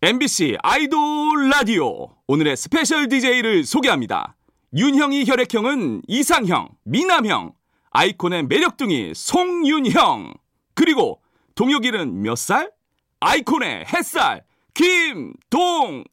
MBC 아이돌 라디오 오늘의 스페셜 DJ를 소개합니다. 윤형이 혈액형은 이상형, 미남형, 아이콘의 매력둥이 송윤형, 그리고 동혁이는 몇 살? 아이콘의 햇살 김동혁.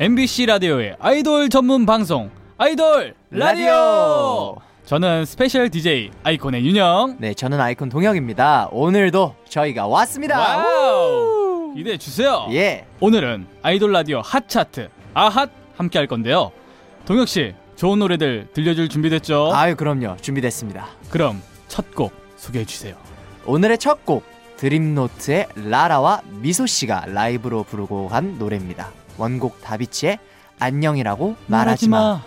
MBC 라디오의 아이돌 전문 방송 아이돌 라디오. 저는 스페셜 DJ 아이콘의 윤영. 네, 저는 아이콘 동혁입니다. 오늘도 저희가 왔습니다. 기대해 주세요. 예. 오늘은 아이돌 라디오 핫 차트 아핫 함께 할 건데요. 동혁 씨, 좋은 노래들 들려줄 준비됐죠? 아유, 그럼요. 준비됐습니다. 그럼 첫 곡 소개해 주세요. 오늘의 첫 곡, 드림노트의 라라와 미소 씨가 라이브로 부르고 간 노래입니다. 원곡 다비치의 안녕이라고 말하지마.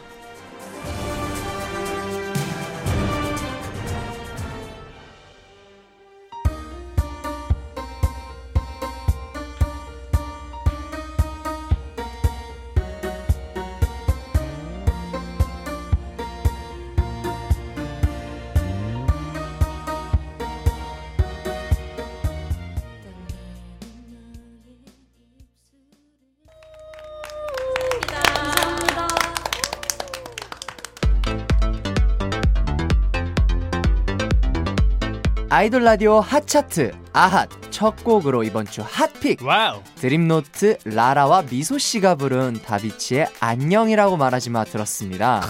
아이돌 라디오 핫차트 아핫 첫 곡으로 이번 주 핫픽, 와우, 드림노트 라라와 미소씨가 부른 다비치의 안녕이라고 말하지마 들었습니다.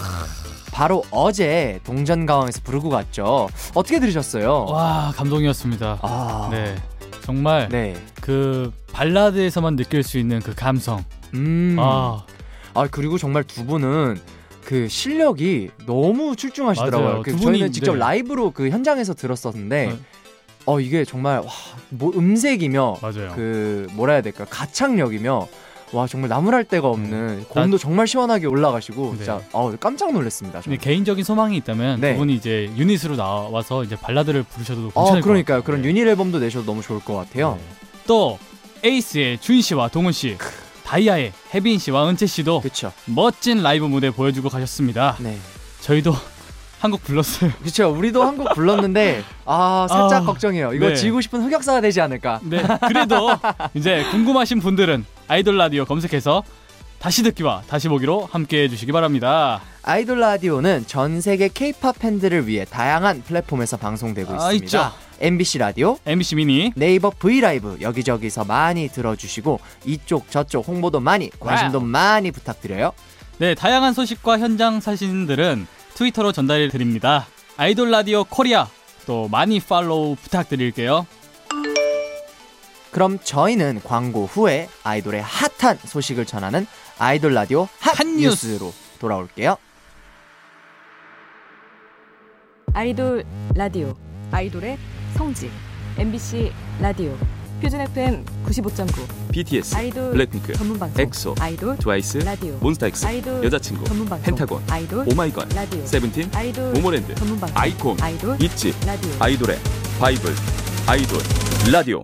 바로 어제 동전가왕에서 부르고 갔죠. 어떻게 들으셨어요? 와, 감동이었습니다. 네, 정말 그 발라드에서만 느낄 수 있는 그 감성. 그리고 정말 두 분은 그 실력이 너무 출중하시더라고요. 그 저희는 직접 라이브로 그 현장에서 들었었는데, 네, 이게 정말 와, 뭐 음색이며, 맞아요, 그 뭐라 해야 될까, 가창력이며, 와, 정말 나무랄 데가 없는, 네, 고음도 정말 시원하게 올라가시고, 네, 진짜 깜짝 놀랐습니다. 근데 개인적인 소망이 있다면, 네, 그분이 이제 유닛으로 나와서 이제 발라드를 부르셔도 괜찮을 것 같아요. 그러니까요. 그런, 네, 유닛 앨범도 내셔도 너무 좋을 것 같아요. 네. 또 에이스의 준 씨와 동훈 씨, 다이아의 혜빈 씨와 은채 씨도, 그쵸, 멋진 라이브 무대 보여주고 가셨습니다. 네. 저희도 한국 불렀어요. 그렇죠. 우리도 한국 불렀는데 살짝 걱정해요. 이거, 네, 지고 싶은 흑역사가 되지 않을까. 네. 그래도 이제 궁금하신 분들은 아이돌 라디오 검색해서 다시 듣기와 다시 보기로 함께해 주시기 바랍니다. 아이돌 라디오는 전 세계 K-POP 팬들을 위해 다양한 플랫폼에서 방송되고 있습니다. 있죠. MBC 라디오, MBC 미니, 네이버 브이라이브, 여기저기서 많이 들어주시고 이쪽 저쪽 홍보도 많이, 관심도 많이 부탁드려요. 네, 다양한 소식과 현장 사진들은 트위터로 전달해 드립니다. 아이돌 라디오 코리아 또 많이 팔로우 부탁드릴게요. 그럼 저희는 광고 후에 아이돌의 핫한 소식을 전하는 아이돌 라디오 핫 뉴스로 돌아올게요. 아이돌 라디오, 아이돌의 성지, MBC 라디오, 표준 FM 95.9, BTS, 아이돌, 블랙핑크, 전문방송, 엑소, 아이돌, 트와이스, 라디오, 몬스타엑스, 아이돌, 여자친구, 전문방송, 펜타곤, 아이돌, 오마이걸, 라디오, 세븐틴, 아이돌, 모모랜드, 전문방송, 아이콘, 아이돌, 있지, 라디오, 아이돌의 바이블, 아이돌 라디오.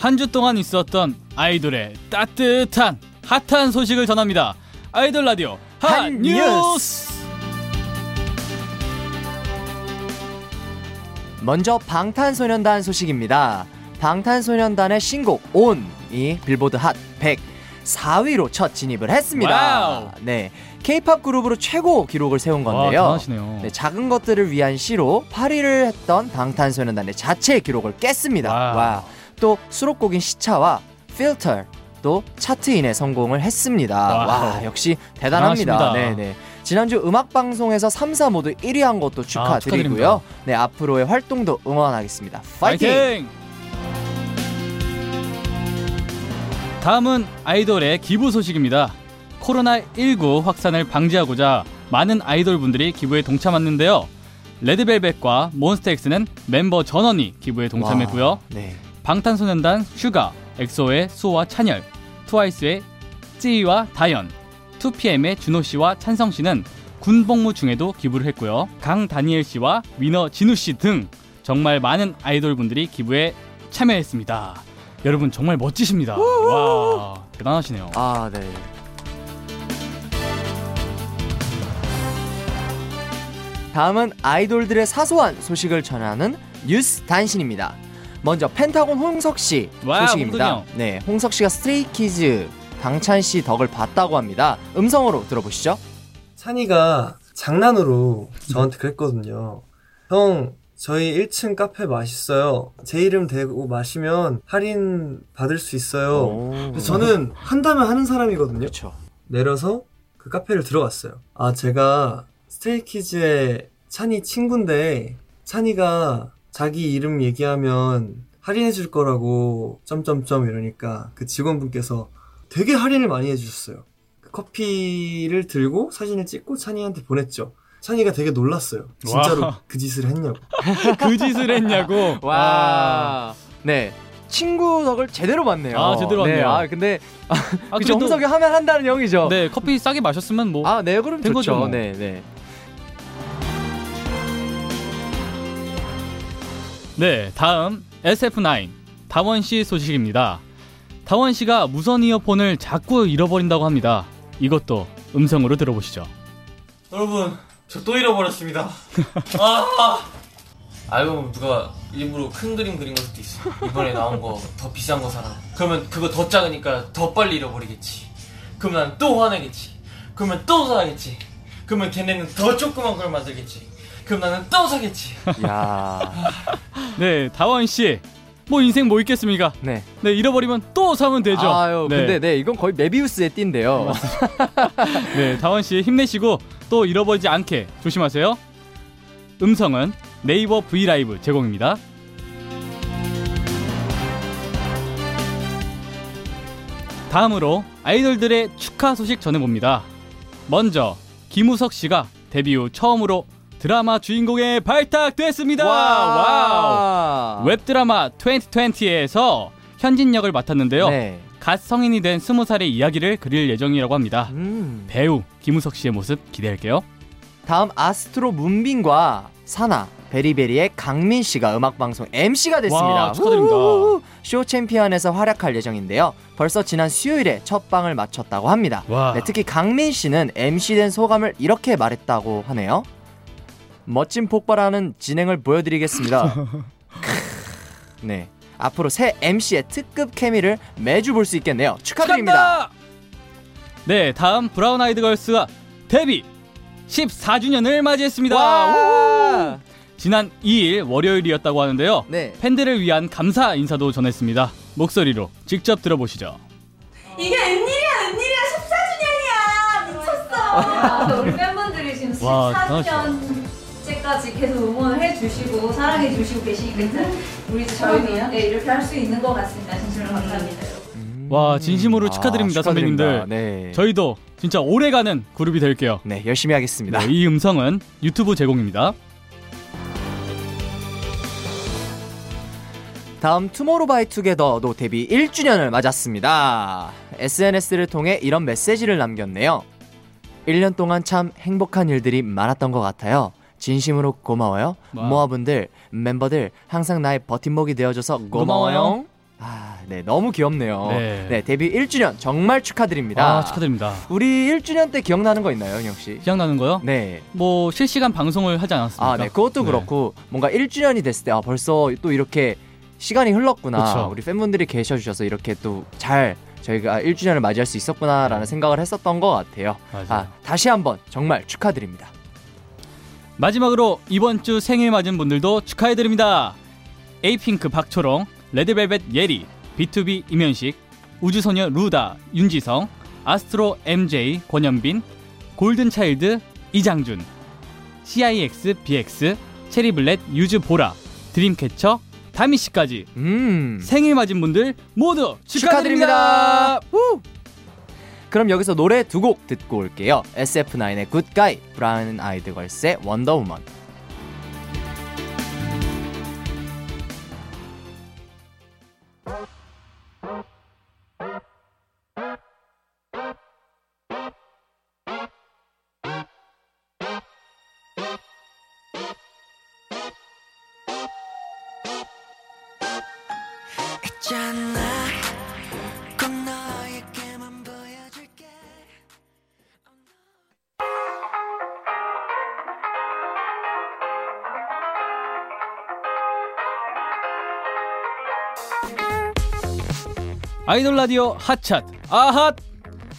한 주 동안 있었던 아이돌의 따뜻한 핫한 소식을 전합니다. 아이돌 라디오 핫 뉴스. 먼저 방탄소년단 소식입니다. 방탄소년단의 신곡 온이 빌보드 핫 100 4위로 첫 진입을 했습니다. 와우. 네, K-POP 그룹으로 최고 기록을 세운 건데요. 대단하시네요. 네, 작은 것들을 위한 시로 8위를 했던 방탄소년단의 자체 기록을 깼습니다. 와. 또 수록곡인 시차와 필터 또 차트인에 성공을 했습니다. 와, 역시 대단합니다. 네네. 지난주 음악방송에서 3사 모두 1위 한 것도 축하드리고요. 네, 앞으로의 활동도 응원하겠습니다. 파이팅! 다음은 아이돌의 기부 소식입니다. 코로나19 확산을 방지하고자 많은 아이돌분들이 기부에 동참했는데요. 레드벨벳과 몬스타엑스는 멤버 전원이 기부에 동참했고요. 네. 방탄소년단 슈가, 엑소의 수호와 찬열, 트와이스의 찌이와 다연, 2PM의 준호씨와 찬성씨는 군복무 중에도 기부를 했고요. 강다니엘씨와 위너 진우씨 등 정말 많은 아이돌분들이 기부에 참여했습니다. 여러분 정말 멋지십니다. 와, 대단하시네요. 아, 네. 다음은 아이돌들의 사소한 소식을 전하는 뉴스 단신입니다. 먼저 펜타곤 홍석씨 소식입니다. 홍석이요. 네, 홍석씨가 스트레이키즈 당찬씨 덕을 봤다고 합니다. 음성으로 들어보시죠. 찬이가 장난으로 저한테 그랬거든요. 형, 저희 1층 카페 맛있어요. 제 이름 대고 마시면 할인 받을 수 있어요. 그래서 저는 한다면 하는 사람이거든요. 그렇죠. 내려서 그 카페를 들어갔어요. 아, 제가 스트레이키즈의 찬이 친구인데 찬이가 자기 이름 얘기하면 할인해줄 거라고 점점점 이러니까 그 직원분께서 되게 할인을 많이 해주셨어요. 커피를 들고 사진을 찍고 찬이한테 보냈죠. 찬이가 되게 놀랐어요. 진짜로 와. 그 짓을 했냐고. 그 짓을 했냐고. 와. 네. 친구 덕을 제대로 봤네요. 아, 제대로 봤네요. 네, 아, 근데 아, 그쵸, 홍석이 하면 한다는 형이죠. 네, 커피 싸게 마셨으면 뭐. 아, 네, 그럼 된 좋죠. 거죠. 네, 네. 네, 다음 SF9 다원 씨 소식입니다. 다원 씨가 무선 이어폰을 자꾸 잃어버린다고 합니다. 이것도 음성으로 들어보시죠. 여러분, 저 또 잃어버렸습니다. 알고 누가 일부러 큰 그림 그린 것도 있어. 이번에 나온 거 더 비싼 거 사라. 그러면 그거 더 작으니까 더 빨리 잃어버리겠지. 그러면 난 또 화내겠지. 그러면 또 사야겠지. 그러면 걔네는 더 조그만 걸 만들겠지. 그럼 나는 또 사겠지. 야. 네, 다원 씨. 뭐 인생 뭐 있겠습니까? 네. 네, 잃어버리면 또 사면 되죠. 아유, 네. 근데 네, 이건 거의 메비우스의 띠인데요. 네, 다원 씨 힘내시고 또 잃어버리지 않게 조심하세요. 음성은 네이버 브이라이브 제공입니다. 다음으로 아이돌들의 축하 소식 전해봅니다. 먼저 김우석 씨가 데뷔 후 처음으로 드라마 주인공에 발탁됐습니다. 와우. 와우. 웹드라마 2020에서 현진 역을 맡았는데요. 네. 갓 성인이 된 20살의 이야기를 그릴 예정이라고 합니다. 배우 김우석 씨의 모습 기대할게요. 다음 아스트로 문빈과 사나 베리베리의 강민씨가 음악방송 MC가 됐습니다. 와, 축하드립니다. 쇼 챔피언에서 활약할 예정인데요. 벌써 지난 수요일에 첫 방을 마쳤다고 합니다. 네, 특히 강민씨는 MC된 소감을 이렇게 말했다고 하네요. 멋진 폭발하는 진행을 보여드리겠습니다. 네, 앞으로 새 MC의 특급 케미를 매주 볼 수 있겠네요. 축하드립니다. 축하한다! 네, 다음 브라운 아이드 걸스가 데뷔 14주년을 맞이했습니다. 와! 지난 2일 월요일이었다고 하는데요. 네. 팬들을 위한 감사 인사도 전했습니다. 목소리로 직접 들어보시죠. 이게 웬일이야 14주년이야 미쳤어. 우리 팬분들이 지금 14년째까지 계속 응원해 주시고 사랑해 주시고 계시니까 우리 저희는 네, 이렇게 할 수 있는 것 같습니다. 진심으로 감사합니다. 와, 진심으로 축하드립니다. 아, 선배님들. 네. 저희도 진짜 오래가는 그룹이 될게요. 네, 열심히 하겠습니다. 네, 이 음성은 유튜브 제공입니다. 다음 투모로우바이투게더도 데뷔 1주년을 맞았습니다. SNS를 통해 이런 메시지를 남겼네요. 1년 동안 참 행복한 일들이 많았던 것 같아요. 진심으로 고마워요. 와우. 모아분들, 멤버들 항상 나의 버팀목이 되어줘서 고마워요. 아, 네, 너무 귀엽네요. 네. 네, 데뷔 1주년 정말 축하드립니다. 아, 축하드립니다. 우리 1주년 때 기억나는 거 있나요, 은혁 씨? 기억나는 거요? 네. 뭐 실시간 방송을 하지 않았습니까? 아, 네, 그것도 네. 그렇고 뭔가 1주년이 됐을 때 아, 벌써 또 이렇게 시간이 흘렀구나. 그쵸. 우리 팬분들이 계셔주셔서 이렇게 또 잘 저희가 1주년을 맞이할 수 있었구나라는 생각을 했었던 것 같아요. 맞아요. 아, 다시 한번 정말 축하드립니다. 마지막으로 이번 주 생일 맞은 분들도 축하해드립니다. 에이핑크 박초롱, 레드벨벳 예리, 비투비 임현식, 우주소녀 루다, 윤지성, 아스트로 MJ, 권현빈, 골든차일드, 이장준, CIX, BX, 체리블렛, 유즈보라, 드림캐쳐, 다미 씨까지 생일 맞은 분들 모두 축하드립니다. 그럼 여기서 노래 두 곡 듣고 올게요. SF9의 굿가이, 브라운 아이드 걸스의 원더우먼. 아이돌 라디오 핫차트 아핫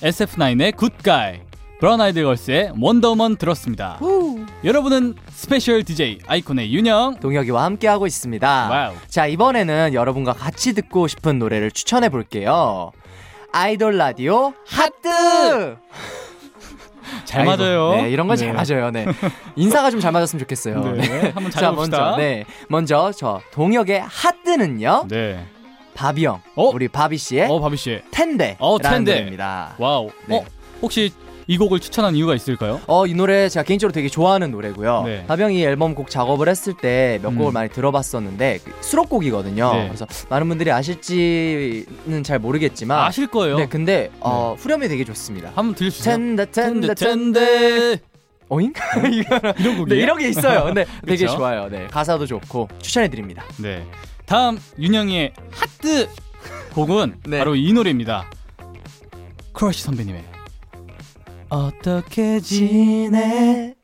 SF9의 굿가이, 브라운 아이들 걸스의 원더우먼 들었습니다. 오우. 여러분은 스페셜 DJ 아이콘의 윤영, 동혁이와 함께하고 있습니다. 와우. 자, 이번에는 여러분과 같이 듣고 싶은 노래를 추천해 볼게요. 아이돌 라디오 핫뜨! 잘 아이고, 맞아요. 네, 이런 건 잘 맞아요. 네. 인사가 좀 잘 맞았으면 좋겠어요. 네. 네. 한번 잘 해봅시다. 먼저 저 동혁의 핫뜨는요. 네. 바비 형, 우리 바비 씨의 텐데라는 노래입니다. 와우. 네. 혹시 이 곡을 추천한 이유가 있을까요? 이 노래 제가 개인적으로 되게 좋아하는 노래고요. 네. 바비 형이 앨범 곡 작업을 했을 때 몇 곡을 많이 들어봤었는데 수록곡이거든요. 네. 그래서 많은 분들이 아실지는 잘 모르겠지만 아실 거예요. 네, 근데 후렴이 되게 좋습니다. 한번 들려주세요. 텐데. 어잉? 이런 곡이에요? 네, 이런 게 있어요. 근데 되게 좋아요. 네, 가사도 좋고 추천해드립니다. 네. 다음 윤영이의 핫뜨 곡은 네. 바로 이 노래입니다. 크러쉬 선배님의 어떻게 지내?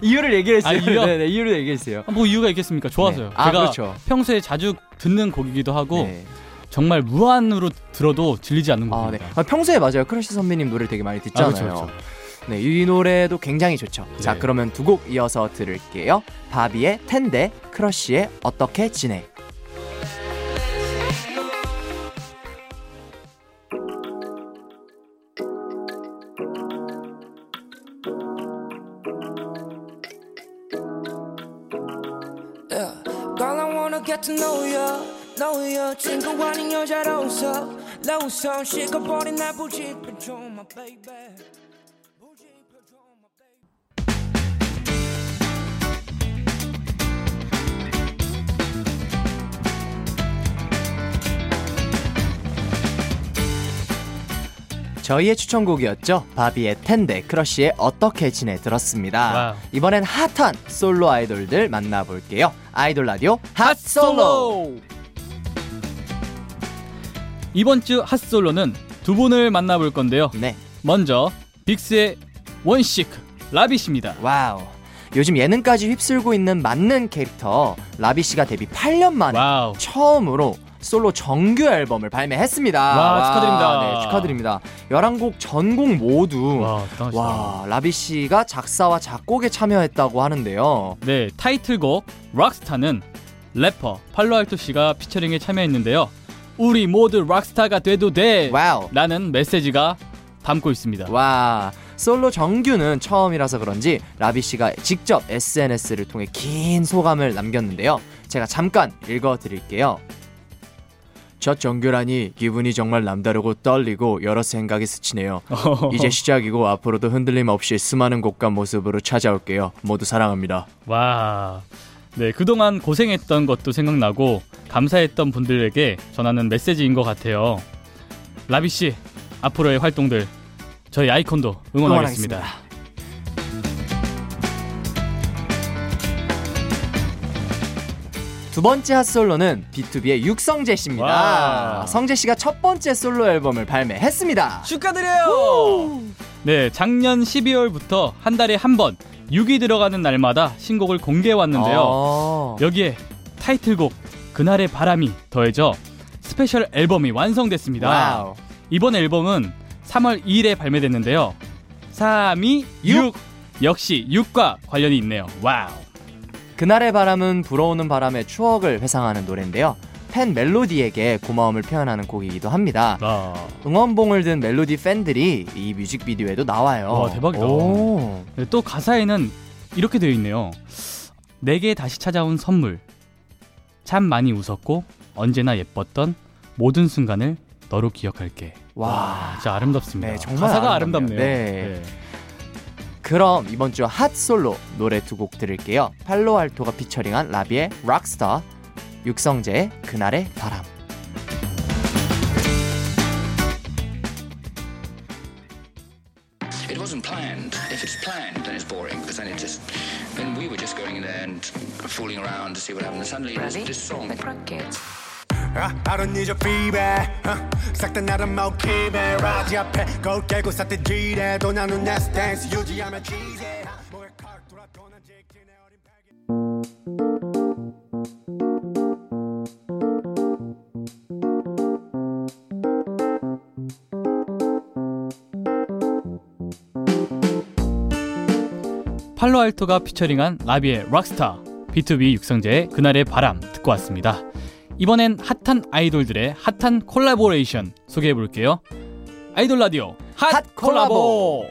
이유를 얘기했어요. 이유를 얘기했어요. 뭐 이유가 있겠습니까? 좋아서요. 네. 제가 그렇죠. 평소에 자주 듣는 곡이기도 하고 네. 정말 무한으로 들어도 질리지 않는 곡입니다. 네. 평소에 맞아요. 크러쉬 선배님 노래를 되게 많이 듣잖아요. 그렇죠. 네, 이 노래도 굉장히 좋죠. 네. 자, 그러면 두 곡 이어서 들을게요. 바비의 텐데, 크러쉬의 어떻게 지내. Girl, I wanna get to know you 친구 아닌 여자로서 로서 식어버린 날 부집해줘 my baby. 저희의 추천곡이었죠. 바비의 텐데, 크러쉬의 어떻게 지내 들었습니다. 와우. 이번엔 핫한 솔로 아이돌들 만나볼게요. 아이돌 라디오 핫솔로! 이번 주 핫솔로는 두 분을 만나볼 건데요. 네. 먼저 빅스의 원식, 라빗입니다. 와우. 요즘 예능까지 휩쓸고 있는 만능 캐릭터 라빗씨가 데뷔 8년 만에 와우. 처음으로 솔로 정규 앨범을 발매했습니다. 와, 축하드립니다. 네, 축하드립니다. 11곡 전곡 모두 와, 라비씨가 작사와 작곡에 참여했다고 하는데요. 네, 타이틀곡 락스타는 래퍼 팔로알토씨가 피처링에 참여했는데요. 우리 모두 락스타가 돼도 돼 와우. 라는 메시지가 담고 있습니다. 와, 솔로 정규는 처음이라서 그런지 라비씨가 직접 SNS를 통해 긴 소감을 남겼는데요. 제가 잠깐 읽어드릴게요. 첫 정규라니 기분이 정말 남다르고 떨리고 여러 생각이 스치네요. 이제 시작이고 앞으로도 흔들림 없이 수많은 곡과 모습으로 찾아올게요. 모두 사랑합니다. 와, 네, 그동안 고생했던 것도 생각나고 감사했던 분들에게 전하는 메시지인 것 같아요. 라비씨, 앞으로의 활동들 저희 아이콘도 응원하겠습니다. 두 번째 핫솔로는 비투비의 육성재 씨입니다. 와. 성재 씨가 첫 번째 솔로 앨범을 발매했습니다. 축하드려요. 오. 네, 작년 12월부터 한 달에 한 번 6이 들어가는 날마다 신곡을 공개해 왔는데요. 여기에 타이틀곡 그날의 바람이 더해져 스페셜 앨범이 완성됐습니다. 와우. 이번 앨범은 3월 2일에 발매됐는데요. 3, 2, 6 역시 6과 관련이 있네요. 와우. 그날의 바람은 불어오는 바람의 추억을 회상하는 노래인데요. 팬 멜로디에게 고마움을 표현하는 곡이기도 합니다. 응원봉을 든 멜로디 팬들이 이 뮤직비디오에도 나와요. 와, 대박이다. 네, 또 가사에는 이렇게 되어 있네요. 내게 다시 찾아온 선물, 참 많이 웃었고 언제나 예뻤던 모든 순간을 너로 기억할게. 와, 진짜 아름답습니다. 네, 정말 가사가 아름답네요. 네. 네. 그럼 이번 주 핫솔로 노래 두 곡 들을게요. 팔로알토가 피처링한 라비의 락스타, 육성재의 그날의 바람. It wasn't planned. If it's planned, then it's boring. Because then it just, then we were just going in there and fooling around to see what happened. And suddenly this song. I don't need your feedback. 싹 다 나름 못 keep it. 라지 앞에 거울 깨고 싹다 지뢰. 또 나눈 내 스탠스 유지하면 cheesy. 뭐에 칼 돌아 떠난 직진 내 어린 패기. 팔로알토가 피처링한 라비의 락스타, 비투비 육성재의 그날의 바람 듣고 왔습니다. 이번엔 핫한 아이돌들의 핫한 콜라보레이션 소개해볼게요. 아이돌 라디오 핫 콜라보!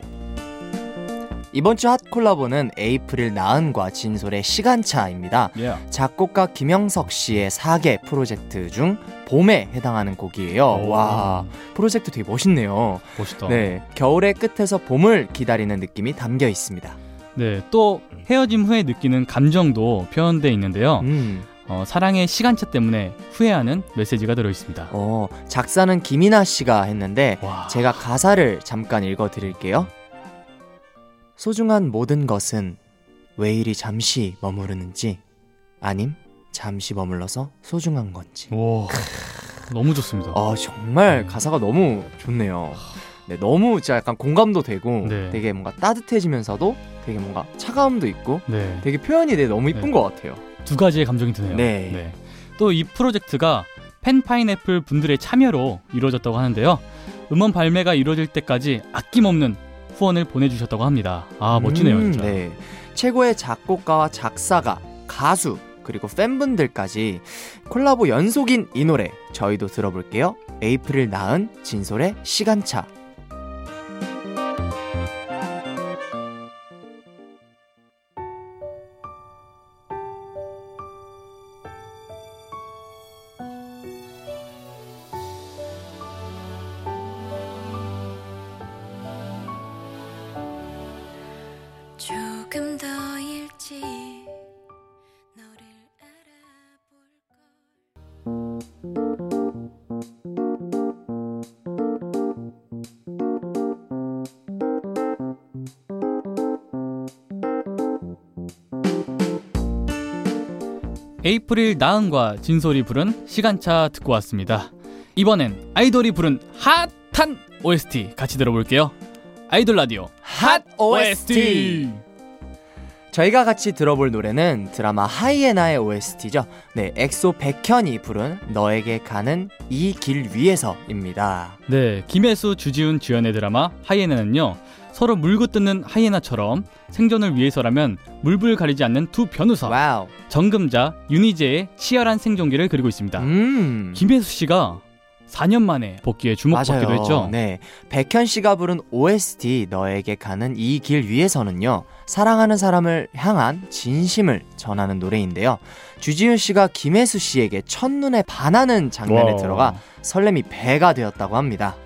이번 주 핫 콜라보는 에이프릴 나은과 진솔의 시간차입니다. Yeah. 작곡가 김영석 씨의 4개 프로젝트 중 봄에 해당하는 곡이에요. 오. 와, 프로젝트 되게 멋있네요. 멋있다. 네, 겨울의 끝에서 봄을 기다리는 느낌이 담겨 있습니다. 네, 또 헤어짐 후에 느끼는 감정도 표현되어 있는데요. 사랑의 시간차 때문에 후회하는 메시지가 들어있습니다. 작사는 김이나 씨가 했는데 와. 제가 가사를 잠깐 읽어드릴게요. 소중한 모든 것은 왜 이리 잠시 머무르는지 아님 잠시 머물러서 소중한 건지. 오, 너무 좋습니다. 정말 가사가 너무 좋네요. 네, 너무 진짜 약간 공감도 되고 네. 되게 뭔가 따뜻해지면서도 되게 뭔가 차가움도 있고 네. 되게 표현이 너무 이쁜 네. 것 같아요. 두 가지의 감정이 드네요. 네. 네. 또 이 프로젝트가 팬파인애플 분들의 참여로 이루어졌다고 하는데요. 음원 발매가 이루어질 때까지 아낌없는 후원을 보내주셨다고 합니다. 아, 멋지네요. 진짜. 네. 최고의 작곡가와 작사가, 가수, 그리고 팬분들까지 콜라보 연속인 이 노래 저희도 들어볼게요. 에이프릴 나은, 진솔의 시간차. 에이프릴 나은과 진솔이 부른 시간차 듣고 왔습니다. 이번엔 아이돌이 부른 핫한 OST 같이 들어볼게요. 아이돌 라디오 핫 OST. 저희가 같이 들어볼 노래는 드라마 하이에나의 OST죠. 네, 엑소 백현이 부른 너에게 가는 이 길 위에서입니다. 네, 김혜수, 주지훈 주연의 드라마 하이에나는요, 서로 물고 뜯는 하이에나처럼 생존을 위해서라면 물불 가리지 않는 두 변호사 와우. 정금자, 윤희재의 치열한 생존기를 그리고 있습니다. 김혜수 씨가 4년 만에 복귀에 주목받기도 맞아요. 했죠. 네, 백현 씨가 부른 OST 너에게 가는 이 길 위에서는요, 사랑하는 사람을 향한 진심을 전하는 노래인데요, 주지훈 씨가 김혜수 씨에게 첫눈에 반하는 장면에 와우. 들어가 설렘이 배가 되었다고 합니다.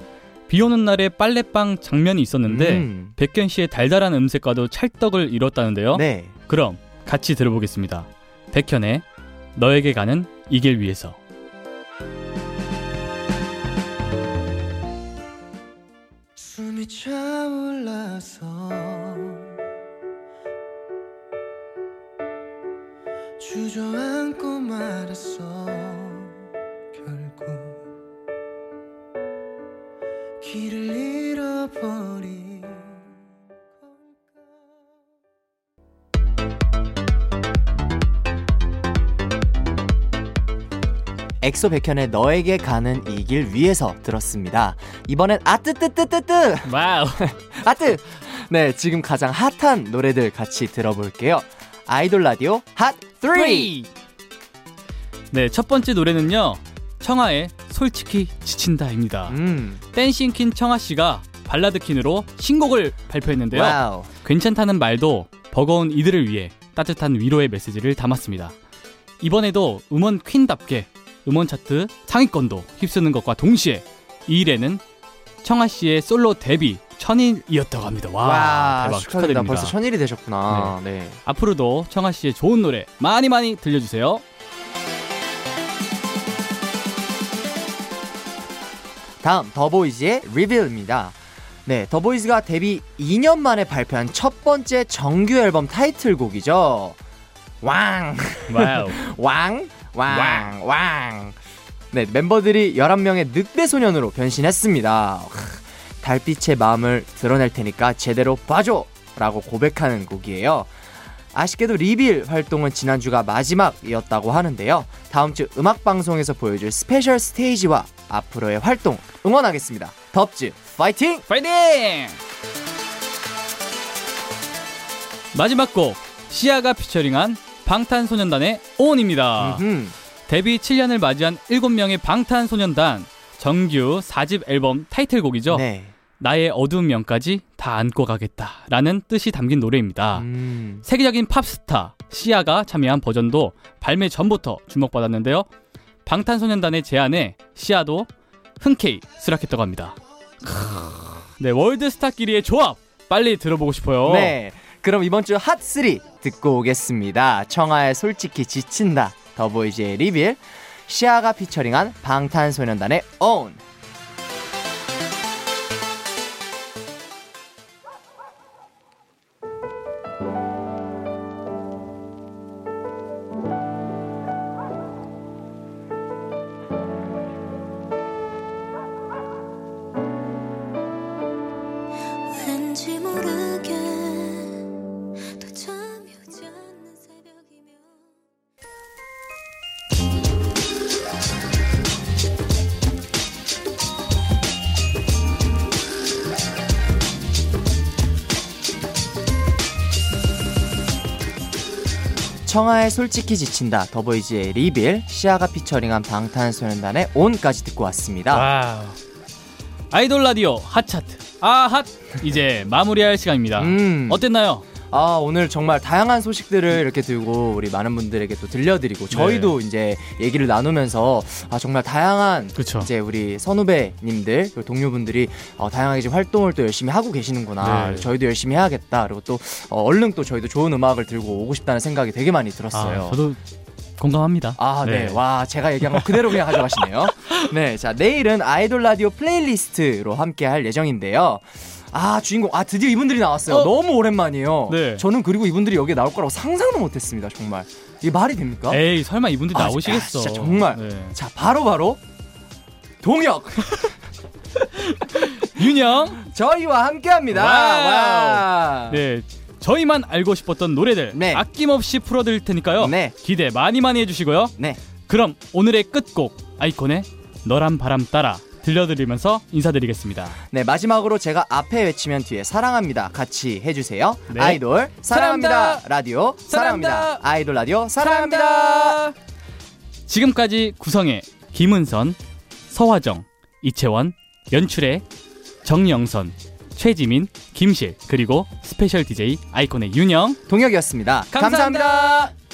비오는 날에 빨래방 장면이 있었는데 백현 씨의 달달한 음색과도 찰떡을 이뤘다는데요. 네. 그럼 같이 들어보겠습니다. 백현의 너에게 가는 이 길 위에서. 숨이 차올라서 주저앉고 말았어. 길을 잃어버린 엑소 백현의 너에게 가는 이 길 위에서 들었습니다. 이번엔 아뜨뜨뜨뜨뜨 와우 아뜨. 네, 지금 가장 핫한 노래들 같이 들어볼게요. 아이돌 라디오 핫 3. 네, 첫 번째 노래는요, 청하의 솔직히 지친다입니다. 댄싱퀸 청하씨가 발라드퀸으로 신곡을 발표했는데요. 와우. 괜찮다는 말도 버거운 이들을 위해 따뜻한 위로의 메시지를 담았습니다. 이번에도 음원 퀸답게 음원 차트 상위권도 휩쓰는 것과 동시에 이 일에는 청하씨의 솔로 데뷔 1000일이었다고 합니다. 와, 대박, 축하드립니다. 벌써 1000일이 되셨구나. 네. 네. 앞으로도 청하씨의 좋은 노래 많이 많이 들려주세요. 다음 더보이즈의 리빌입니다. 네, 더보이즈가 데뷔 2년 만에 발표한 첫 번째 정규 앨범 타이틀곡이죠. 왕! 와우. 왕! 왕! 왕! 왕! 네, 멤버들이 11명의 늑대소년으로 변신했습니다. 달빛의 마음을 드러낼 테니까 제대로 봐줘! 라고 고백하는 곡이에요. 아쉽게도 리빌 활동은 지난주가 마지막이었다고 하는데요. 다음주 음악방송에서 보여줄 스페셜 스테이지와 앞으로의 활동 응원하겠습니다. 덥즈 파이팅! 파이팅! 마지막 곡 시아가 피처링한 방탄소년단의 온입니다. 데뷔 7년을 맞이한 7명의 방탄소년단 정규 4집 앨범 타이틀곡이죠. 네. 나의 어두운 면까지 다 안고 가겠다 라는 뜻이 담긴 노래입니다. 세계적인 팝스타 시아가 참여한 버전도 발매 전부터 주목받았는데요. 방탄소년단의 제안에 시아도 흔쾌히 수락했다고 합니다. 네, 월드스타끼리의 조합 빨리 들어보고 싶어요. 네, 그럼 이번 주 핫3 듣고 오겠습니다. 청하의 솔직히 지친다, 더보이즈의 리빌, 시아가 피처링한 방탄소년단의 OWN. 청하의 솔직히 지친다, 더보이즈의 리빌, 시아가 피처링한 방탄소년단의 온까지 듣고 왔습니다. 와우. 아이돌 라디오 핫차트 아핫 이제 마무리할 시간입니다. 어땠나요? 아, 오늘 정말 다양한 소식들을 이렇게 들고 우리 많은 분들에게 또 들려드리고 저희도 네. 이제 얘기를 나누면서 아, 정말 다양한 그쵸. 이제 우리 선후배님들 그리고 동료분들이 다양하게 지금 활동을 또 열심히 하고 계시는구나. 네. 저희도 열심히 해야겠다. 그리고 또 얼른 또 저희도 좋은 음악을 들고 오고 싶다는 생각이 되게 많이 들었어요. 아, 저도 공감합니다. 아, 네. 네. 와, 제가 얘기한 거 그대로 그냥 가져가시네요. 네, 자, 내일은 아이돌 라디오 플레이리스트로 함께 할 예정인데요. 아, 주인공, 아, 드디어 이분들이 나왔어요. 너무 오랜만이에요. 네. 저는 그리고 이분들이 여기에 나올 거라고 상상도 못했습니다. 정말 이게 말이 됩니까? 에이, 설마 이분들이 나오시겠어. 아, 진짜 정말. 네. 자, 바로 동혁 윤영 저희와 함께합니다. 와우. 와우. 네, 저희만 알고 싶었던 노래들 네. 아낌없이 풀어드릴 테니까요. 네. 기대 많이 해주시고요. 네. 그럼 오늘의 끝곡 아이콘의 너란 바람 따라 들려드리면서 인사드리겠습니다. 네, 마지막으로 제가 앞에 외치면 뒤에 사랑합니다 같이 해주세요. 네. 아이돌 사랑합니다, 사랑합니다. 라디오 사랑합니다. 사랑합니다 아이돌 라디오 사랑합니다. 사랑합니다. 지금까지 구성의 김은선, 서화정, 이채원, 연출의 정영선, 최지민, 김실, 그리고 스페셜 DJ 아이콘의 윤영, 동혁이었습니다. 감사합니다. 감사합니다.